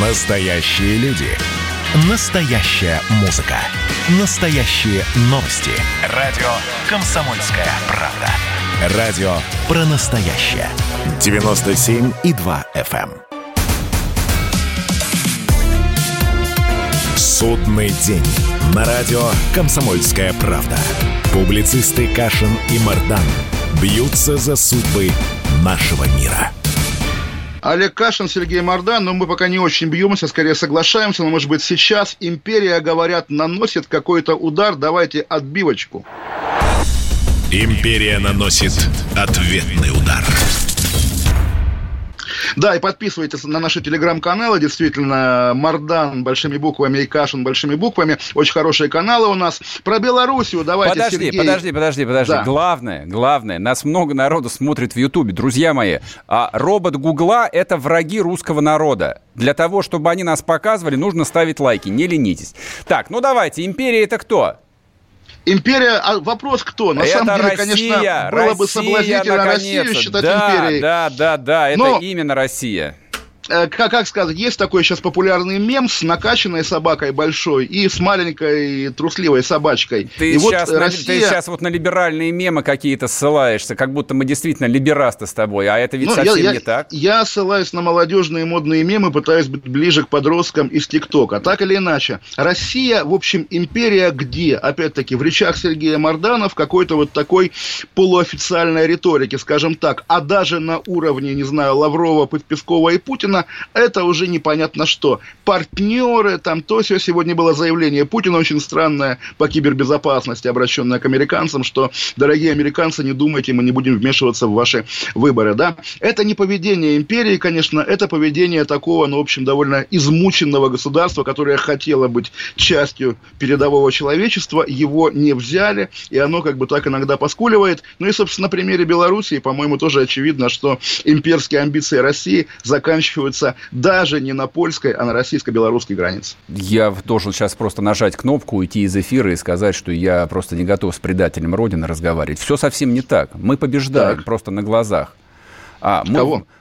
Настоящие люди. Настоящая музыка. Настоящие новости. Радио «Комсомольская правда». Радио про настоящее. 97,2 FM. Судный день. На радио «Комсомольская правда». Публицисты Кашин и Мардан бьются за судьбы нашего мира. Олег Кашин, Сергей Мардан, но мы пока не очень бьемся, скорее соглашаемся, но, может быть, сейчас империя, говорят, наносит какой-то удар, давайте отбивочку. Империя наносит ответный удар. Да, и подписывайтесь на наши телеграм-каналы, действительно, Мардан большими буквами и Кашин большими буквами. Очень хорошие каналы у нас. Про Белоруссию давайте, Сергей. Подожди. Да. Главное, нас много народу смотрит в Ютубе, друзья мои. А робот Гугла – это враги русского народа. Для того, чтобы они нас показывали, нужно ставить лайки, не ленитесь. Так, ну давайте, империя – это кто? Империя, а вопрос кто? На это самом деле, Россия, конечно, было бы соблазнительно Россию считать империей. Да, это именно Россия. Как сказать, есть такой сейчас популярный мем с накачанной собакой большой и с маленькой трусливой собачкой. Ты сейчас вот на либеральные мемы какие-то ссылаешься, как будто мы действительно либерасты с тобой, а это ведь совсем не так. Я ссылаюсь на молодежные модные мемы, пытаюсь быть ближе к подросткам из ТикТока. Так или иначе, Россия, в общем, империя где? Опять-таки, в речах Сергея Мардана в какой-то вот такой полуофициальной риторике, скажем так. А даже на уровне, не знаю, Лаврова, Пескова и Путина это уже непонятно что. Партнеры, там то-сё. Сегодня было заявление Путина очень странное по кибербезопасности, обращенное к американцам, что, дорогие американцы, не думайте, мы не будем вмешиваться в ваши выборы. Да? Это не поведение империи, конечно, это поведение такого, в общем, довольно измученного государства, которое хотело быть частью передового человечества, его не взяли, и оно как бы так иногда поскуливает. Ну и, собственно, на примере Белоруссии, по-моему, тоже очевидно, что имперские амбиции России заканчиваются даже не на польской, а на российско-белорусской границе. Я должен сейчас просто нажать кнопку, уйти из эфира и сказать, что я просто не готов с предателем Родины разговаривать. Все совсем не так. Мы побеждаем просто на глазах.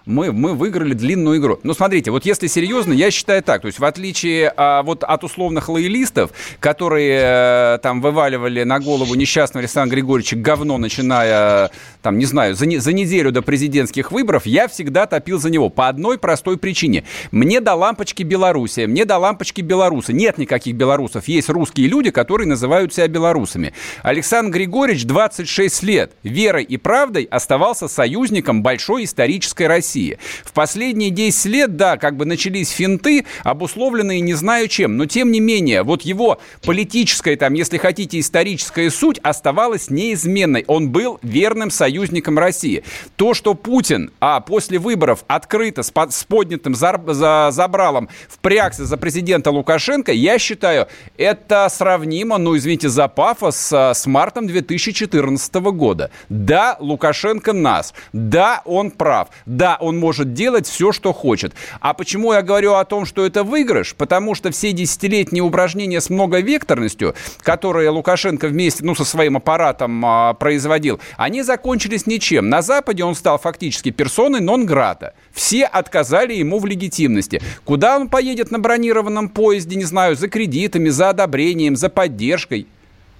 Мы выиграли длинную игру. Ну, смотрите, вот если серьезно, я считаю так. То есть, в отличие от условных лоялистов, которые там вываливали на голову несчастного Александра Григорьевича говно, начиная, там, не знаю, за неделю до президентских выборов, я всегда топил за него. По одной простой причине. Мне до лампочки Белоруссия, мне до лампочки белорусы. Нет никаких белорусов. Есть русские люди, которые называют себя белорусами. Александр Григорьевич 26 лет верой и правдой оставался союзником большой исторической России. В последние 10 лет, да, как бы начались финты, обусловленные не знаю чем, но тем не менее, вот его политическая, там, если хотите, историческая суть оставалась неизменной. Он был верным союзником России. То, что Путин после выборов открыто с поднятым забралом впрягся за президента Лукашенко, я считаю, это сравнимо, извините за пафос, с мартом 2014 года. Да, Лукашенко нас. Да, он прав. Да, он может делать все, что хочет. А почему я говорю о том, что это выигрыш? Потому что все десятилетние упражнения с многовекторностью, которые Лукашенко вместе со своим аппаратом производил, они закончились ничем. На Западе он стал фактически персоной нон-грата. Все отказали ему в легитимности. Куда он поедет на бронированном поезде, не знаю, за кредитами, за одобрением, за поддержкой?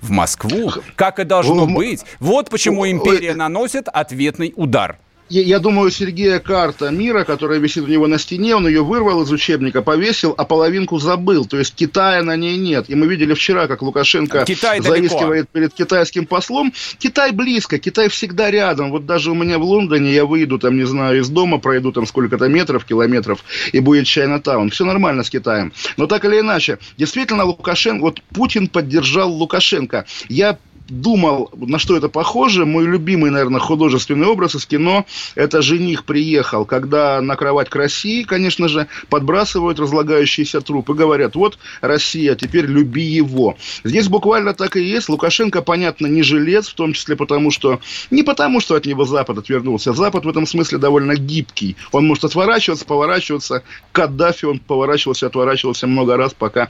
В Москву, как и должно быть. Вот почему империя наносит ответный удар. Я думаю, Сергея карта мира, которая висит у него на стене, он ее вырвал из учебника, повесил, а половинку забыл. То есть Китая на ней нет. И мы видели вчера, как Лукашенко заискивает перед китайским послом. Китай близко, Китай всегда рядом. Вот даже у меня в Лондоне я выйду, там, не знаю, из дома, пройду там сколько-то метров, километров, и будет Чайнатаун. Все нормально с Китаем. Но так или иначе, действительно, Лукашенко, вот Путин поддержал Лукашенко. Я думал, на что это похоже. Мой любимый, наверное, художественный образ из кино – это «Жених приехал», когда на кровать к России, конечно же, подбрасывают разлагающийся труп и говорят: вот Россия, теперь люби его. Здесь буквально так и есть. Лукашенко, понятно, не жилец, в том числе не потому, что от него Запад отвернулся. Запад в этом смысле довольно гибкий. Он может отворачиваться, поворачиваться. Каддафи он поворачивался, отворачивался много раз, пока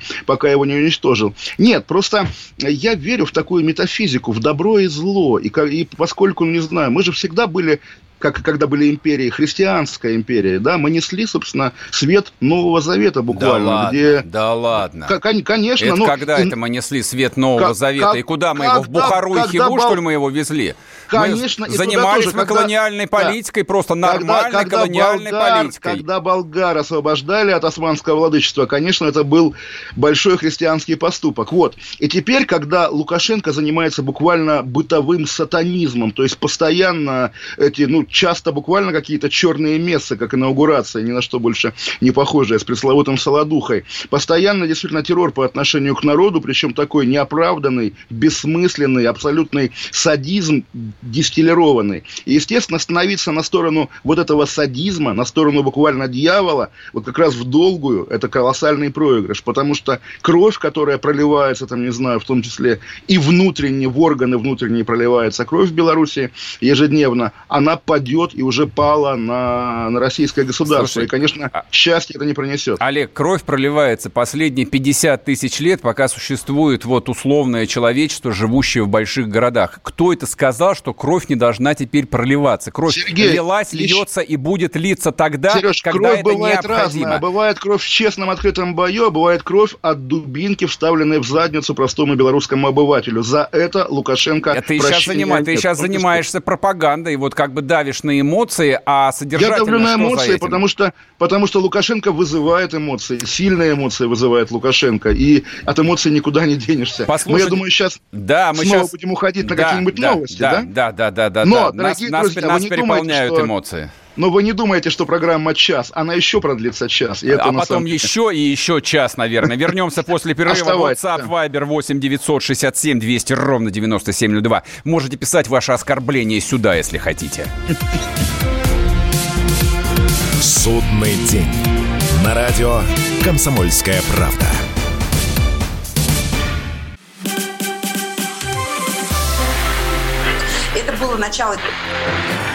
его не уничтожил. Нет, просто я верю в такую метафизику, в добро и зло, и поскольку, не знаю, мы же всегда были как когда были империи, христианская империя, да, мы несли, собственно, свет Нового Завета буквально. Да ладно. Конечно, это когда это мы несли свет Нового Завета? И куда мы его, в Бухару и Хиву, что ли, мы его везли? Конечно. Мы занимались тоже, колониальной политикой, просто нормальной колониальной политикой. Когда болгар освобождали от османского владычества, конечно, это был большой христианский поступок. Вот. И теперь, когда Лукашенко занимается буквально бытовым сатанизмом, то есть постоянно эти, часто буквально какие-то черные мессы, как инаугурация, ни на что больше не похожая, с пресловутым солодухой. Постоянно действительно террор по отношению к народу, причем такой неоправданный, бессмысленный, абсолютный садизм дистиллированный. И, естественно, становиться на сторону вот этого садизма, на сторону буквально дьявола, вот как раз в долгую, это колоссальный проигрыш, потому что кровь, которая проливается, там, не знаю, в том числе и внутренне, в органы внутренние проливается кровь в Беларуси ежедневно, она падет и уже пала на российское государство. Слушай, и, конечно, счастья это не принесет. Олег, кровь проливается последние 50 тысяч лет, пока существует вот условное человечество, живущее в больших городах. Кто это сказал, что кровь не должна теперь проливаться? Кровь лилась, льется и будет литься тогда, Сереж, когда это необходимо. Разная. Бывает кровь в честном открытом бою, а бывает кровь от дубинки, вставленной в задницу простому белорусскому обывателю. За это Лукашенко ты сейчас занимаешься пропагандой, вот как бы давишь на эмоции, а содержательно что за этим? Я давлю на эмоции, потому что Лукашенко вызывает эмоции. Сильные эмоции вызывает Лукашенко. И от эмоций никуда не денешься. Послушайте, я думаю, сейчас будем уходить на какие-нибудь новости, да? Но, дорогие друзья, нас переполняют эмоции. Но вы не думаете, что программа «Час», она еще продлится час. И это а потом еще и еще час, наверное. Вернемся после перерыва. WhatsApp, Viber 8-967-200-97-02. Можете писать ваши оскорбления сюда, если хотите. Судный день. На радио «Комсомольская правда». Это было начало.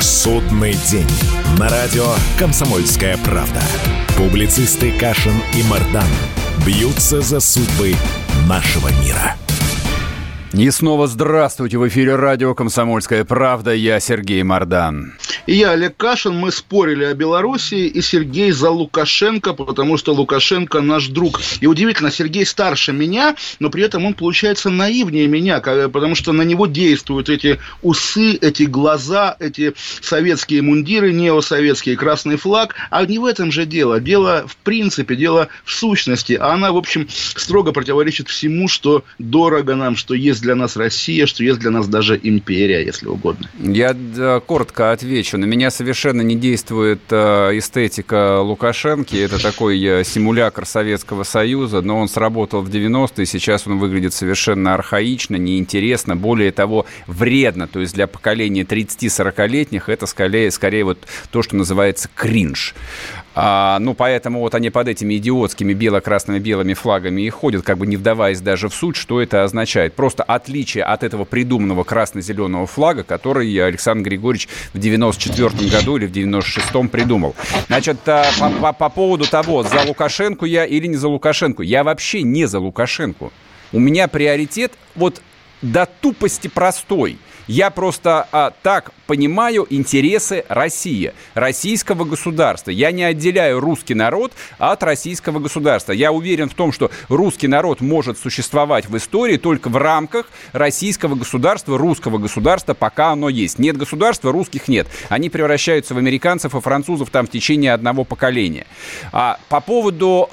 Судный день. На радио «Комсомольская правда». Публицисты Кашин и Мардан бьются за судьбы нашего мира. И снова здравствуйте. В эфире радио «Комсомольская правда». Я Сергей Мардан. И я, Олег Кашин. Мы спорили о Белоруссии, и Сергей за Лукашенко, потому что Лукашенко наш друг. И удивительно, Сергей старше меня, но при этом он, получается, наивнее меня, потому что на него действуют эти усы, эти глаза, эти советские мундиры, неосоветские, красный флаг. А не в этом же дело. Дело в принципе, дело в сущности. А она, в общем, строго противоречит всему, что дорого нам, что есть для нас Россия, что есть для нас даже империя, если угодно. Я коротко отвечу. На меня совершенно не действует эстетика Лукашенко. Это такой симулякр Советского Союза, но он сработал в 90-е, сейчас он выглядит совершенно архаично, неинтересно, более того, вредно. То есть для поколения 30-40-летних это скорее вот то, что называется кринж. Поэтому вот они под этими идиотскими бело-красными-белыми флагами и ходят, как бы не вдаваясь даже в суть, что это означает. Просто отличие от этого придуманного красно-зеленого флага, который Александр Григорьевич в 94-м году или в 96-м придумал. Значит, по поводу того, за Лукашенко я или не за Лукашенко. Я вообще не за Лукашенко. У меня приоритет вот до тупости простой. Я просто так понимаю интересы России, российского государства. Я не отделяю русский народ от российского государства. Я уверен в том, что русский народ может существовать в истории только в рамках российского государства, русского государства, пока оно есть. Нет государства, русских нет. Они превращаются в американцев и французов там в течение одного поколения. По поводу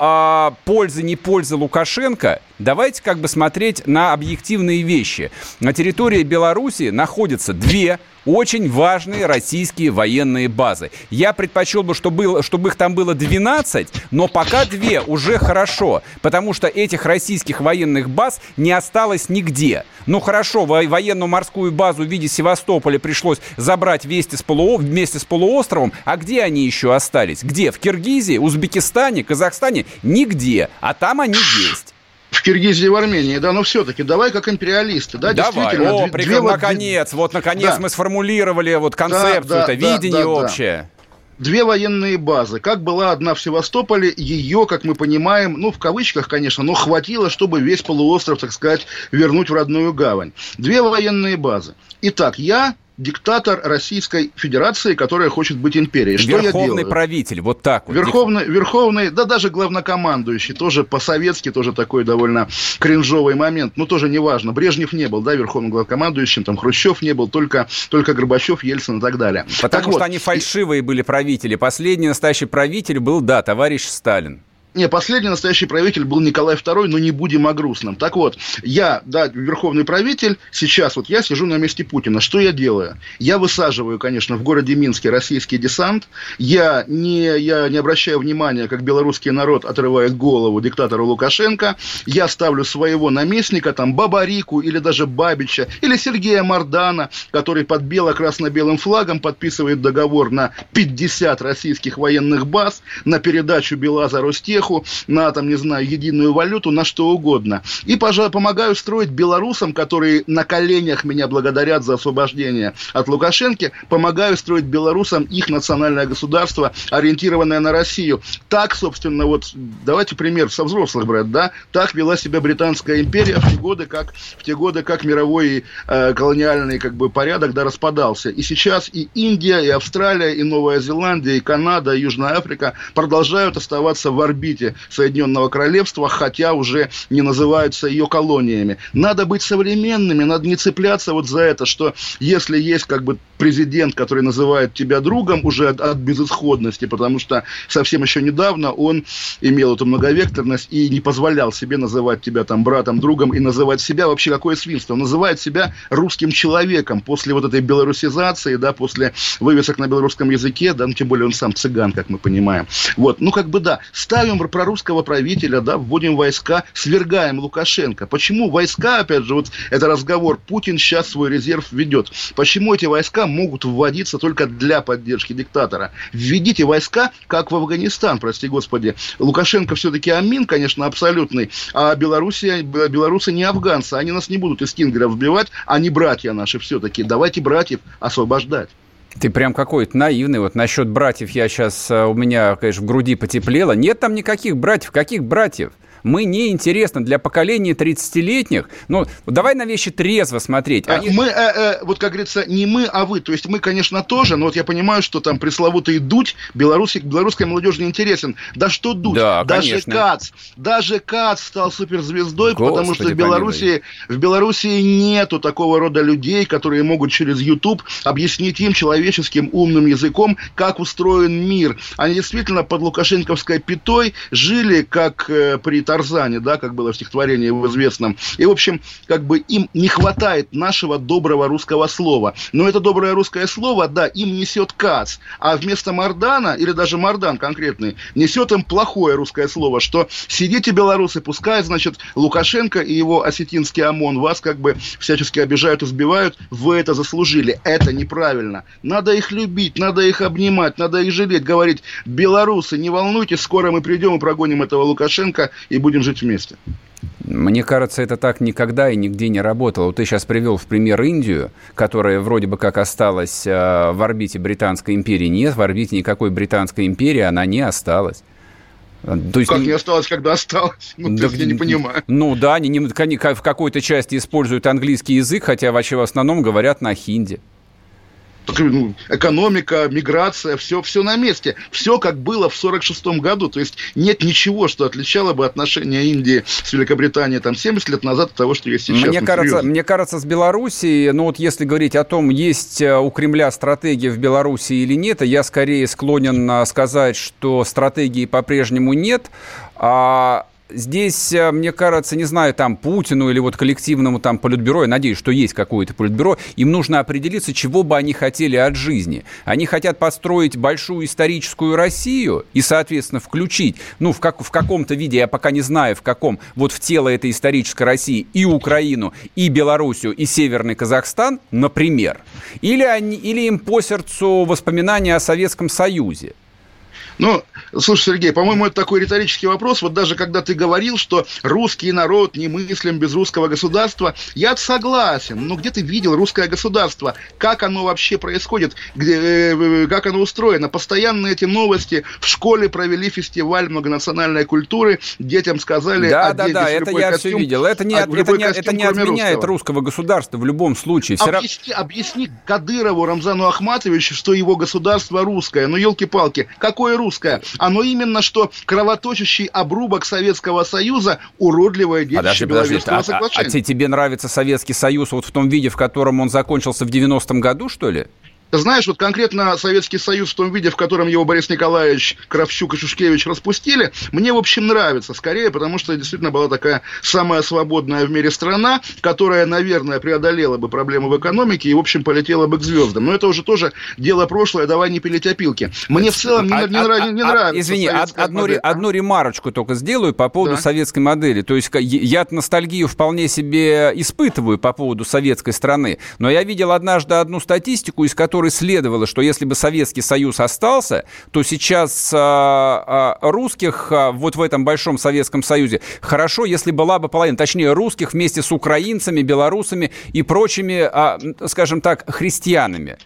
пользы, не пользы Лукашенко, давайте как бы смотреть на объективные вещи. На территории Беларуси находятся две очень важные российские военные базы. Я предпочел бы, чтобы их там было 12, но пока 2 уже хорошо, потому что этих российских военных баз не осталось нигде. Ну хорошо, военно-морскую базу в виде Севастополя пришлось забрать вместе с полуостровом, а где они еще остались? Где? В Киргизии, Узбекистане, Казахстане? Нигде, а там они есть. В Киргизии, в Армении, да, но все-таки давай как империалисты, да, давай. Действительно. О, наконец да. Мы сформулировали вот концепцию, видение общее. Две военные базы. Как была одна в Севастополе, ее, как мы понимаем, в кавычках, конечно, но хватило, чтобы весь полуостров, так сказать, вернуть в родную гавань. Две военные базы. Итак, я... диктатор Российской Федерации, которая хочет быть империей. Что я делаю? Верховный правитель, вот так вот. Верховный, да даже главнокомандующий, тоже по-советски, тоже такой довольно кринжовый момент, но тоже неважно. Брежнев не был, да, верховным главнокомандующим, там Хрущев не был, только Горбачев, Ельцин и так далее. Потому что они фальшивые были правители. Последний настоящий правитель был, товарищ Сталин. Последний настоящий правитель был Николай II, но не будем о грустном. Так вот, я, верховный правитель, сейчас вот я сижу на месте Путина. Что я делаю? Я высаживаю, конечно, в городе Минске российский десант. Я не обращаю внимания, как белорусский народ отрывает голову диктатору Лукашенко. Я ставлю своего наместника, там, Бабарику или даже Бабича, или Сергея Мардана, который под бело-красно-белым флагом подписывает договор на 50 российских военных баз, на передачу Белаза Рустеху, на, единую валюту, на что угодно. И, помогаю строить белорусам, которые на коленях меня благодарят за освобождение от Лукашенко, помогаю строить белорусам их национальное государство, ориентированное на Россию. Так, собственно, давайте пример со взрослых брать, так вела себя Британская империя в те годы, как мировой колониальный порядок, распадался. И сейчас и Индия, и Австралия, и Новая Зеландия, и Канада, и Южная Африка продолжают оставаться в орбите Соединенного Королевства, хотя уже не называются ее колониями. Надо быть современными, надо не цепляться за это, что если есть президент, который называет тебя другом уже от безысходности, потому что совсем еще недавно он имел эту многовекторность и не позволял себе называть тебя братом, другом и называть себя вообще какое свинство. Он называет себя русским человеком после этой белорусизации, после вывесок на белорусском языке, тем более он сам цыган, как мы понимаем. Ставим прорусского правителя, вводим войска, свергаем Лукашенко. Почему войска, опять же, это разговор, Путин сейчас свой резерв ведет. Почему эти войска могут вводиться только для поддержки диктатора? Введите войска, как в Афганистан, прости господи. Лукашенко все-таки Амин, конечно, абсолютный, а белорусы не афганцы, они нас не будут из кингеров вбивать, они братья наши все-таки. Давайте братьев освобождать. Ты прям какой-то наивный. Насчет братьев у меня, конечно, в груди потеплело. Нет там никаких братьев. Каких братьев? Мы неинтересны для поколения 30-летних. Давай на вещи трезво смотреть. Они... Мы, как говорится, не мы, а вы. То есть мы, конечно, тоже, но я понимаю, что там пресловутый Дудь белорусской молодежи не интересен. Да что Дудь? Да, конечно. Даже Кац стал суперзвездой, потому что в Белоруссии нету такого рода людей, которые могут через YouTube объяснить им человеческим умным языком, как устроен мир. Они действительно под лукашенковской пятой жили, как при Тарзане, как было в стихотворении в известном. И, в общем, им не хватает нашего доброго русского слова. Но это доброе русское слово, им несет Кац. А вместо Мардана, или даже Мардан конкретный, несет им плохое русское слово, что сидите, белорусы, пускай, Лукашенко и его осетинский ОМОН вас всячески обижают, избивают, вы это заслужили. Это неправильно. Надо их любить, надо их обнимать, надо их жалеть, говорить: белорусы, не волнуйтесь, скоро мы придем и прогоним этого Лукашенко и будем жить вместе. Мне кажется, это так никогда и нигде не работало. Ты сейчас привел в пример Индию, которая вроде бы как осталась в орбите Британской империи. Нет, в орбите никакой Британской империи она не осталась. То есть, как не осталось, когда осталось? Я не понимаю. Они в какой-то части используют английский язык, хотя вообще в основном говорят на хинди. Экономика, миграция, все на месте. Все, как было в 1946 году. То есть нет ничего, что отличало бы отношения Индии с Великобританией 70 лет назад от того, что есть сейчас. Мне кажется, с Белоруссией, если говорить о том, есть у Кремля стратегия в Беларуси или нет, я скорее склонен сказать, что стратегии по-прежнему нет, Здесь, мне кажется, не знаю, там, Путину или вот коллективному там политбюро, я надеюсь, что есть какое-то политбюро, им нужно определиться, чего бы они хотели от жизни. Они хотят построить большую историческую Россию и, соответственно, включить, ну, в каком-то виде, я пока не знаю, в каком, вот в тело этой исторической России и Украину, и Белоруссию, и Северный Казахстан, например. Или им по сердцу воспоминания о Советском Союзе. Ну, слушай, Сергей, по-моему, это такой риторический вопрос. Вот даже когда ты говорил, что русский народ не мыслим без русского государства, я согласен. Но где ты видел русское государство? Как оно вообще происходит? Как оно устроено? Постоянно эти новости. В школе провели фестиваль многонациональной культуры. Детям сказали... Да, это я костюм, все видел. Это не отменяет русского государства в любом случае. Объясни Кадырову, Рамзану Ахматовичу, что его государство русское. Ну, елки-палки, какое русское? Русское. Оно именно что кровоточащий обрубок Советского Союза, уродливое детище Беловежского соглашения. А тебе нравится Советский Союз вот в том виде, в котором он закончился в 90-м году, что ли? Ты знаешь, вот конкретно Советский Союз в том виде, в котором его Борис Николаевич, Кравчук и Шушкевич распустили, мне, в общем, нравится скорее, потому что действительно была такая самая свободная в мире страна, которая, наверное, преодолела бы проблемы в экономике и, в общем, полетела бы к звездам. Но это уже тоже дело прошлое, давай не пилить опилки. Мне в целом не нравится. Извини, одну ремарочку только сделаю по поводу советской модели. То есть я ностальгию вполне себе испытываю по поводу советской страны, но я видел однажды одну статистику, из которой следовало, что если бы Советский Союз остался, то сейчас русских вот в этом большом Советском Союзе хорошо, если была бы половина, точнее, русских вместе с украинцами, белорусами и прочими, скажем так, христианами.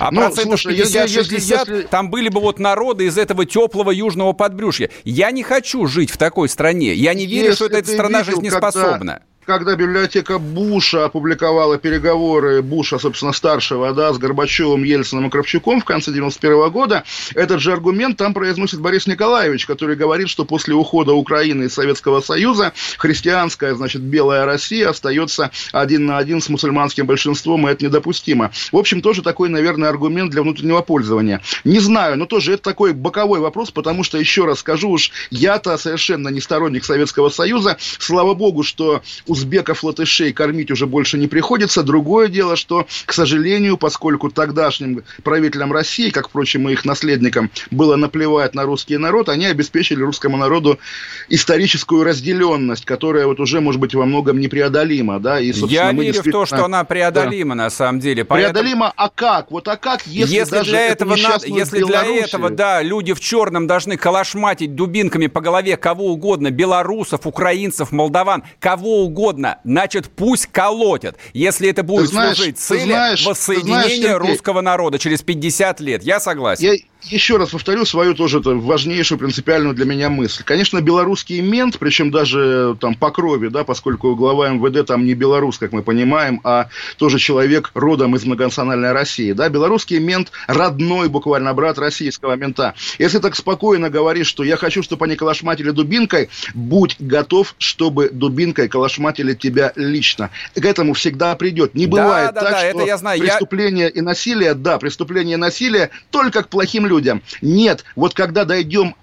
А ну, процентов 50-60 там были бы вот народы из этого теплого южного подбрюшья. Я не хочу жить в такой стране. Я не верю, что эта страна жизнеспособна. Когда библиотека Буша опубликовала переговоры Буша, собственно, старшего, с Горбачевым, Ельцином и Кравчуком в конце 91 года, этот же аргумент там произносит Борис Николаевич, который говорит, что после ухода Украины из Советского Союза христианская, значит, белая Россия остается один на один с мусульманским большинством, и это недопустимо. В общем, тоже такой, наверное, аргумент для внутреннего пользования. Не знаю, но тоже это такой боковой вопрос, потому что, еще раз скажу, уж я-то совершенно не сторонник Советского Союза. Слава богу, что узбеков, латышей кормить уже больше не приходится. Другое дело, что, к сожалению, поскольку тогдашним правителям России, как, впрочем, и их наследникам, было наплевать на русский народ, они обеспечили русскому народу историческую разделенность, которая вот уже, может быть, во многом непреодолима. Да? И, собственно, мы действительно... в то, что она преодолима, на самом деле. Преодолима, а как? Вот а как, если даже для этого если для этого, люди в черном должны калашматить дубинками по голове кого угодно, белорусов, украинцев, молдаван, кого угодно, значит, пусть колотят, если это будет служить цели воссоединения русского народа через 50 лет. Я согласен. Я еще раз повторю свою тоже важнейшую принципиальную для меня мысль. Конечно, белорусский мент, причем даже там по крови, поскольку глава МВД там не белорус, как мы понимаем, а тоже человек родом из многонациональной России. Да? Белорусский мент родной буквально брат российского мента. Если так спокойно говоришь, что я хочу, чтобы они калашматили дубинкой, будь готов, чтобы дубинкой калашматили тебя лично. К этому всегда придет. Не бывает что это я знаю. Преступление и насилие, преступление и насилие только к плохим людям. Нет, вот когда дойдем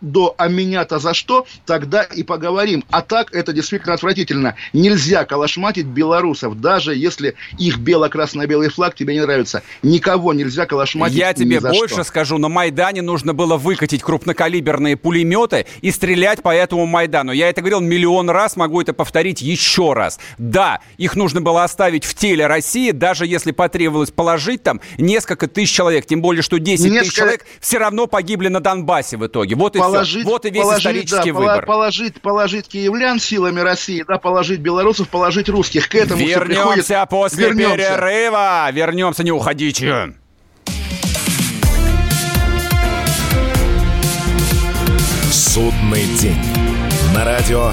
до меня-то за что, тогда и поговорим. А так это действительно отвратительно. Нельзя калашматить белорусов, даже если их бело-красно-белый флаг тебе не нравится. Никого нельзя калашматить ни за что. Я тебе больше скажу, на Майдане нужно было выкатить крупнокалиберные пулеметы и стрелять по этому Майдану. Я это говорил миллион раз, могу это повторить еще раз. Да, их нужно было оставить в теле России, даже если потребовалось положить там несколько тысяч человек, тем более, что 10 тысяч человек все равно погибли на Донбассе в итоге. Вот и все. Вот и весь исторический выбор. Положить киевлян силами России, положить белорусов, положить русских. К этому все приходит. Вернемся после перерыва. Не уходите. Судный день. На радио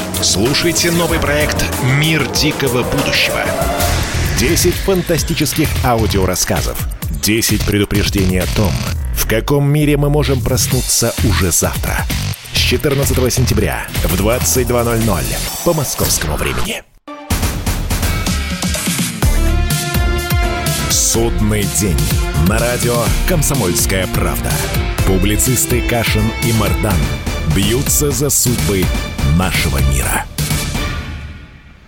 Слушайте новый проект «Мир дикого будущего». 10 фантастических аудиорассказов. 10 предупреждений о том, в каком мире мы можем проснуться уже завтра. С 14 сентября в 22:00 по московскому времени. «Судный день» на радио «Комсомольская правда». Публицисты Кашин и Мардан бьются за судьбы нашего мира.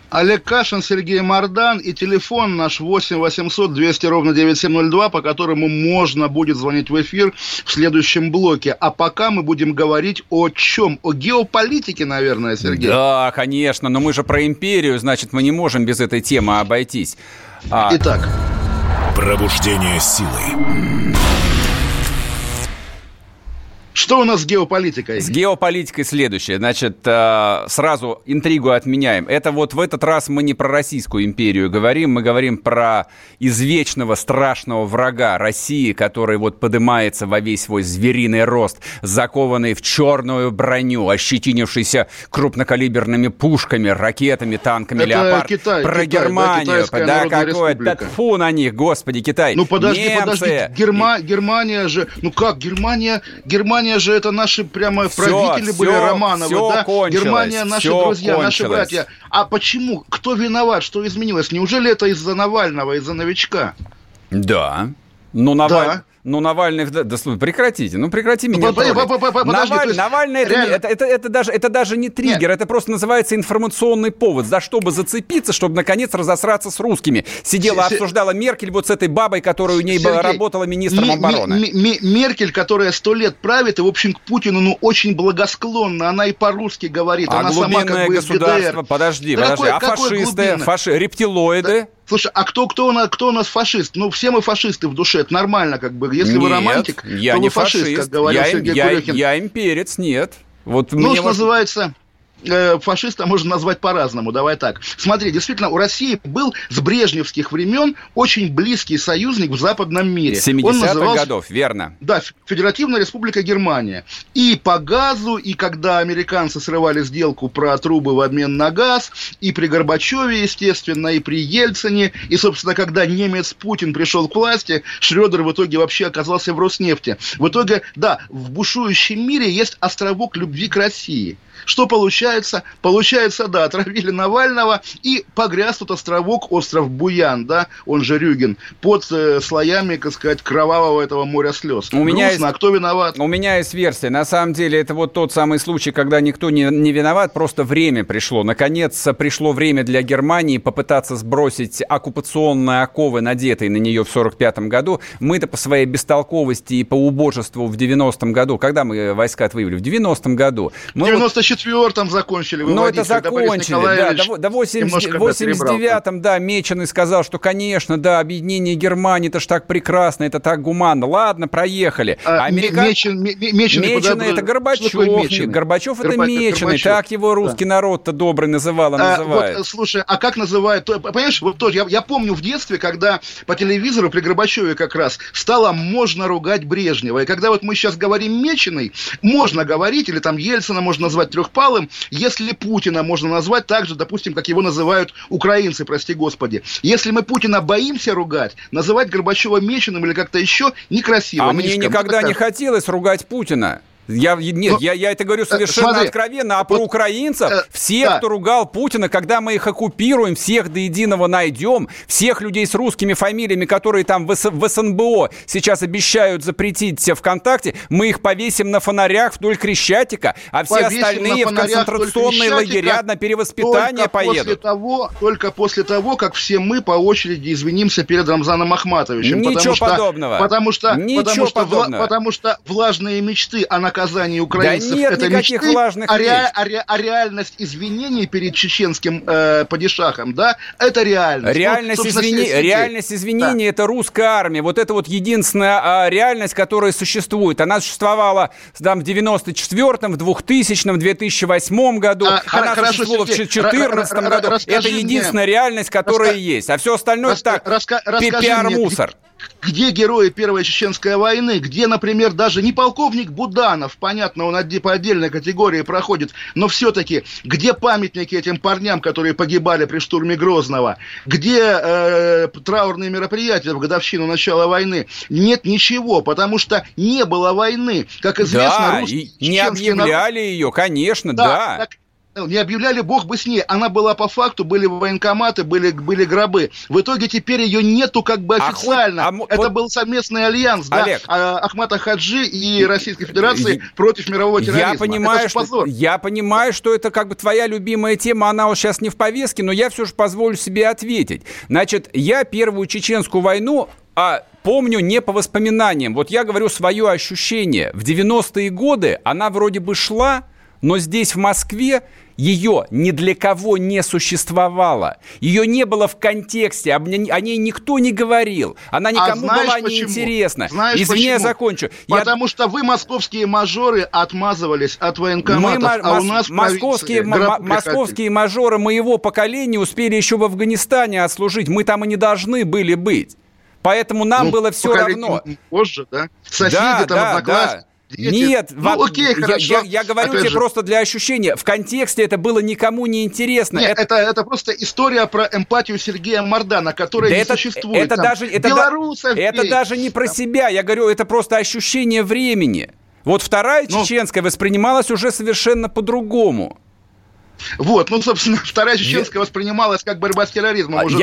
Олег Кашин, Сергей Мардан и телефон наш 8 800 200 ровно 9702, по которому можно будет звонить в эфир в следующем блоке. А пока мы будем говорить о чем? О геополитике, наверное, Сергей. Да, конечно, но мы же про империю, значит, мы не можем без этой темы обойтись. Итак. Пробуждение силы. Что у нас с геополитикой? С геополитикой следующее. Значит, сразу интригу отменяем. Это вот в этот раз мы не про Российскую империю говорим, мы говорим про извечного страшного врага России, который вот подымается во весь свой звериный рост, закованный в черную броню, ощетинившийся крупнокалиберными пушками, ракетами, танками, «Леопард». Китай, про Китай, Германию. Да, какое-то тьфу на них, господи, Китай. Ну подожди, подожди. Германия же, ну как, Германия же это наши прямо правители были Романовы, все да? Кончилось, Германия наши друзья, кончилось. Наши братья. А почему? Кто виноват? Что изменилось? Неужели это из-за Навального, из-за новичка? Да. Ну, Навальный... Да, слушай, прекратите. Ну, прекрати меня троллить. Навальный это даже не триггер. Нет. Это просто называется информационный повод. За что бы зацепиться, чтобы, наконец, разосраться с русскими. Сидела, обсуждала Меркель вот с этой бабой, которая у ней работала министром обороны. Меркель, которая 100 лет правит, и, в общем, к Путину, ну, очень благосклонна. Она и по-русски говорит. А она глубинное сама как бы государство... ГДР. Подожди. А фашисты? Рептилоиды? Да. Слушай, а кто у нас фашист? Ну, все мы фашисты в душе, это нормально, как бы. Если нет, вы романтик, я то не вы фашист, как говорил Сергей Курехин. Я имперец, нет. Вот ну, мне что называется... Фашиста можно назвать по-разному, давай так. Смотри, действительно, у России был с брежневских времен очень близкий союзник в западном мире. 70-х годов, верно. Да, Федеративная Республика Германия. И по газу, и когда американцы срывали сделку про трубы в обмен на газ, и при Горбачеве, естественно, и при Ельцине, и, собственно, когда немец Путин пришел к власти, Шрёдер в итоге вообще оказался в Роснефти. В итоге, да, в бушующем мире есть островок любви к России. Что получается? Получается, да, отравили Навального, и погряз тут островок, остров Буян, да, он же Рюген, под слоями, так сказать, кровавого этого моря слез. Грустно, а кто виноват? У меня есть версия. На самом деле, это вот тот самый случай, когда никто не виноват, просто время пришло. Наконец, пришло время для Германии попытаться сбросить оккупационные оковы, надетые на нее в 1945 году. Мы-то по своей бестолковости и по убожеству в 90-м году, когда мы войска отвоевали? В 90-м году. Мы в 94-м закончили. Ну, это закончили, да. В 89-м, да, Меченый сказал, что, конечно, да, объединение Германии, это ж так прекрасно, это так гуманно. Ладно, проехали. Меченый это Горбачев. Горбачев это Меченый. Так его русский народ-то добрый называл, называет. Вот, слушай, а как называют? Понимаешь, вот тоже, я помню в детстве, когда по телевизору при Горбачеве как раз стало можно ругать Брежнева. И когда вот мы сейчас говорим Меченый, можно говорить, или там Ельцина можно назвать трехпалым, если Путина можно назвать так же, допустим, как его называют украинцы, прости господи. Если мы Путина боимся ругать, называть Горбачева меченым или как-то еще некрасиво. А мне никогда не хотелось ругать Путина. Я это говорю совершенно откровенно, а про вот, украинцев, всех, кто ругал Путина, когда мы их оккупируем, всех до единого найдем, всех людей с русскими фамилиями, которые там в СНБО сейчас обещают запретить ВКонтакте, мы их повесим на фонарях вдоль Крещатика, а все остальные в концентрационные лагеря на перевоспитание поедут. Только после того, как все мы по очереди извинимся перед Рамзаном Ахматовичем. Ничего подобного. Потому что влажные мечты о наказании украинцев, да нет, это мечты, а реальность извинений перед чеченским падишахом, да, это реальность. Реальность извинений, да. Это русская армия. Вот это вот единственная реальность, которая существует. Она существовала там, в 94-м, в 2000-м, в 2008 году. Она существовала в 2014 году. Это единственная реальность, которая есть. А все остальное так, пиар-мусор. Где герои Первой Чеченской войны? Где, например, даже не полковник Буданов, понятно, он по отдельной категории проходит, но все-таки, где памятники этим парням, которые погибали при штурме Грозного? Где траурные мероприятия в годовщину начала войны? Нет ничего, потому что не было войны. Как известно, да, не объявляли ее, конечно, да. Так, не объявляли, бог бы с ней. Она была по факту, были военкоматы, были гробы. В итоге теперь ее нету как бы официально. Это был совместный альянс, Олег, да, Ахмата Хаджи и Российской Федерации против мирового терроризма. Я понимаю, что это как бы твоя любимая тема, она вот сейчас не в повестке, но я все же позволю себе ответить. Значит, я Первую Чеченскую войну... помню не по воспоминаниям. Вот я говорю свое ощущение. В 90-е годы она вроде бы шла, но здесь, в Москве, ее ни для кого не существовало. Ее не было в контексте, о ней никто не говорил. Она никому была неинтересна. Извини, я закончу. Потому что вы, московские мажоры, отмазывались от военкоматов, у нас московские мажоры моего поколения успели еще в Афганистане отслужить. Мы там и не должны были быть. Поэтому нам было все равно. Позже, да? Соседи да, там, одноклассники. Да. Нет, окей, хорошо. Я говорю опять тебе же. Просто для ощущения. В контексте это было никому не интересно. Нет, это просто история про эмпатию Сергея Мардана, которая да не существует. Это даже не про себя. Я говорю, это просто ощущение времени. Вот вторая чеченская воспринималась уже совершенно по-другому. Вот, собственно, вторая чеченская воспринималась как борьба с терроризмом. Уже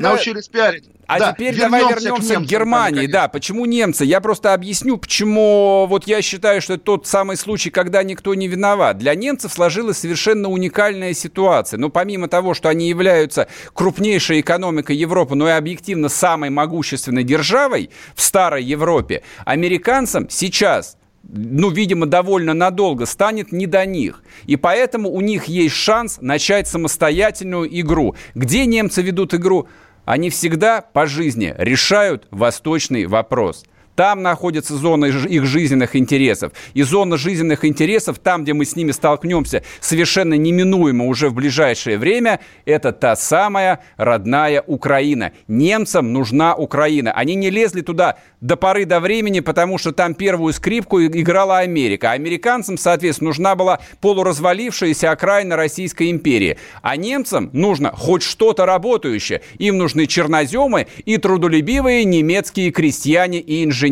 научились пиарить. Теперь давай вернемся к Германии. Да, почему немцы? Я просто объясню, почему вот я считаю, что это тот самый случай, когда никто не виноват. Для немцев сложилась совершенно уникальная ситуация. Но помимо того, что они являются крупнейшей экономикой Европы, но и объективно самой могущественной державой в старой Европе, американцам сейчас... видимо, довольно надолго станет не до них. И поэтому у них есть шанс начать самостоятельную игру. Где немцы ведут игру? Они всегда по жизни решают восточный вопрос. Там находится зона их жизненных интересов. И зона жизненных интересов, там, где мы с ними столкнемся совершенно неминуемо уже в ближайшее время, это та самая родная Украина. Немцам нужна Украина. Они не лезли туда до поры до времени, потому что там первую скрипку играла Америка. А американцам, соответственно, нужна была полуразвалившаяся окраина Российской империи. А немцам нужно хоть что-то работающее. Им нужны черноземы и трудолюбивые немецкие крестьяне и инженеры.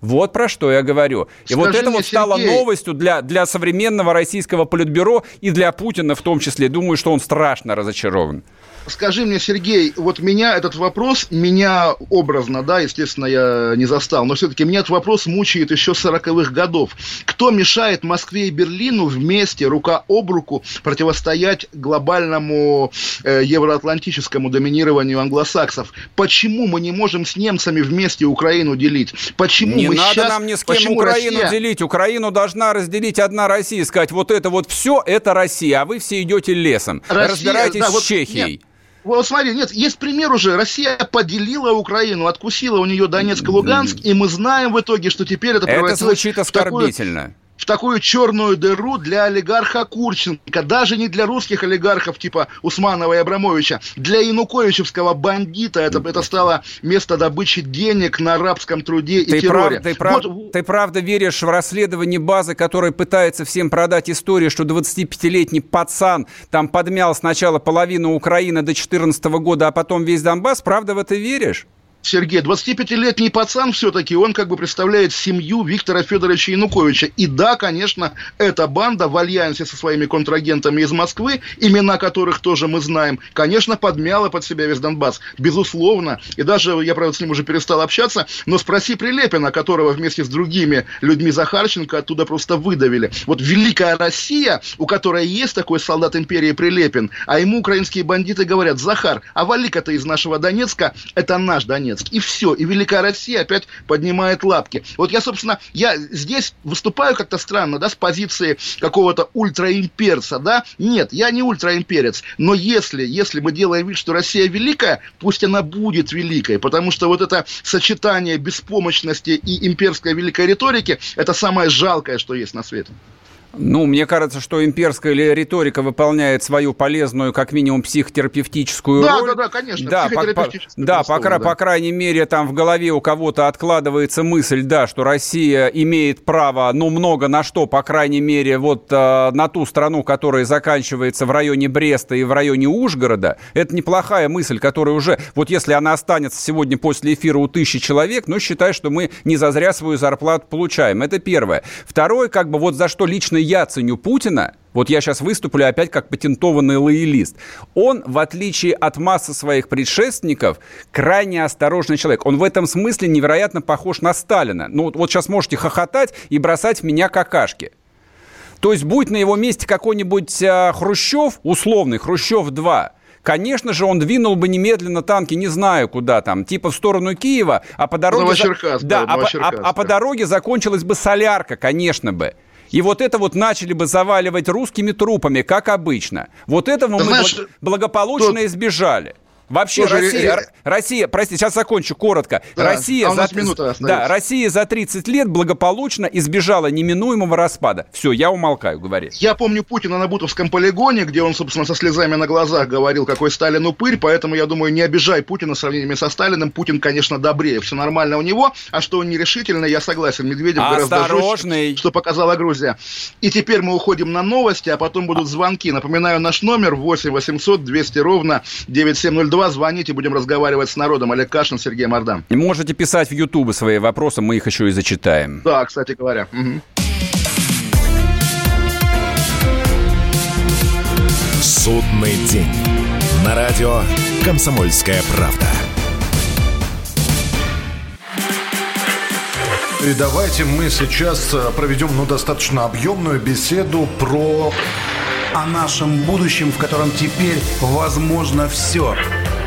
Вот про что я говорю. И скажи вот это мне, вот стало Сергей, новостью для современного российского политбюро и для Путина в том числе. Думаю, что он страшно разочарован. Скажи мне, Сергей, этот вопрос, образно, да, естественно, я не застал, но все-таки меня этот вопрос мучает еще с 40-х годов. Кто мешает Москве и Берлину вместе, рука об руку, противостоять глобальному евроатлантическому доминированию англосаксов? Почему мы не можем с немцами вместе Украину делить? Почему не мы надо сейчас... нам ни с кем Почему Украину Россия? Делить. Украину должна разделить одна Россия, сказать, вот это вот все, это Россия, а вы все идете лесом. Разбирайтесь с Чехией. Нет. Вот смотри, есть пример уже. Россия поделила Украину, откусила у нее Донецк и Луганск, и мы знаем в итоге, что теперь это превратилось... Это звучит оскорбительно. В такую черную дыру для олигарха Курченко, даже не для русских олигархов типа Усманова и Абрамовича, для януковичевского бандита это стало место добычи денег на рабском труде и терроре. Ты правда веришь в расследование базы, которая пытается всем продать историю, что 25-летний пацан там подмял сначала половину Украины до 2014 года, а потом весь Донбасс? Правда в это веришь? Сергей, 25-летний пацан все-таки, он как бы представляет семью Виктора Федоровича Януковича. И да, конечно, эта банда в альянсе со своими контрагентами из Москвы, имена которых тоже мы знаем, конечно, подмяла под себя весь Донбасс. Безусловно. И даже, я, правда, с ним уже перестал общаться, но спроси Прилепина, которого вместе с другими людьми Захарченко оттуда просто выдавили. Великая Россия, у которой есть такой солдат империи Прилепин, а ему украинские бандиты говорят: Захар, а вали-ка-то из нашего Донецка, это наш Донецк. И все, и Великая Россия опять поднимает лапки. Я здесь выступаю как-то странно, да, с позиции какого-то ультраимперца, да? Нет, я не ультраимперец, но если мы делаем вид, что Россия великая, пусть она будет великой, потому что это сочетание беспомощности и имперской великой риторики, это самое жалкое, что есть на свете. Ну, мне кажется, что имперская риторика выполняет свою полезную, как минимум, психотерапевтическую роль. Да, конечно. Да, по крайней мере, там в голове у кого-то откладывается мысль, да, что Россия имеет право, ну, много на что, по крайней мере, вот на ту страну, которая заканчивается в районе Бреста и в районе Ужгорода. Это неплохая мысль, которая уже, вот если она останется сегодня после эфира у 1000 человек, ну, считай, что мы не зазря свою зарплату получаем. Это первое. Второе, как бы вот за что лично я ценю Путина, вот я сейчас выступлю опять как патентованный лоялист. Он, в отличие от массы своих предшественников, крайне осторожный человек. Он в этом смысле невероятно похож на Сталина. Ну вот сейчас можете хохотать и бросать в меня какашки. То есть будь на его месте какой-нибудь Хрущев, условный Хрущев-2, конечно же, он двинул бы немедленно танки, не знаю куда там, типа в сторону Киева, а по дороге, по дороге закончилась бы солярка, конечно бы. И вот это вот начали бы заваливать русскими трупами, как обычно. Вот этого мы благополучно избежали. Вообще Россия, прости, сейчас закончу коротко. Да, Россия за 30 лет благополучно избежала неминуемого распада. Все, я умолкаю, говори. Я помню Путина на Бутовском полигоне, где он, собственно, со слезами на глазах говорил, какой Сталин упырь, поэтому, я думаю, не обижай Путина сравнениями со Сталиным. Путин, конечно, добрее, все нормально у него, а что он нерешительный, я согласен, Медведев гораздо жестче, что показала Грузия. И теперь мы уходим на новости, а потом будут звонки. Напоминаю, наш номер 8 800 200 ровно 9702. Звоните, будем разговаривать с народом. Олег Кашин, Сергей Мардан. И можете писать в Ютубе свои вопросы, мы их еще и зачитаем. Да, кстати говоря. Угу. Судный день. На радио «Комсомольская правда». И давайте мы сейчас проведем, ну, достаточно объемную беседу про... о нашем будущем, в котором теперь возможно все.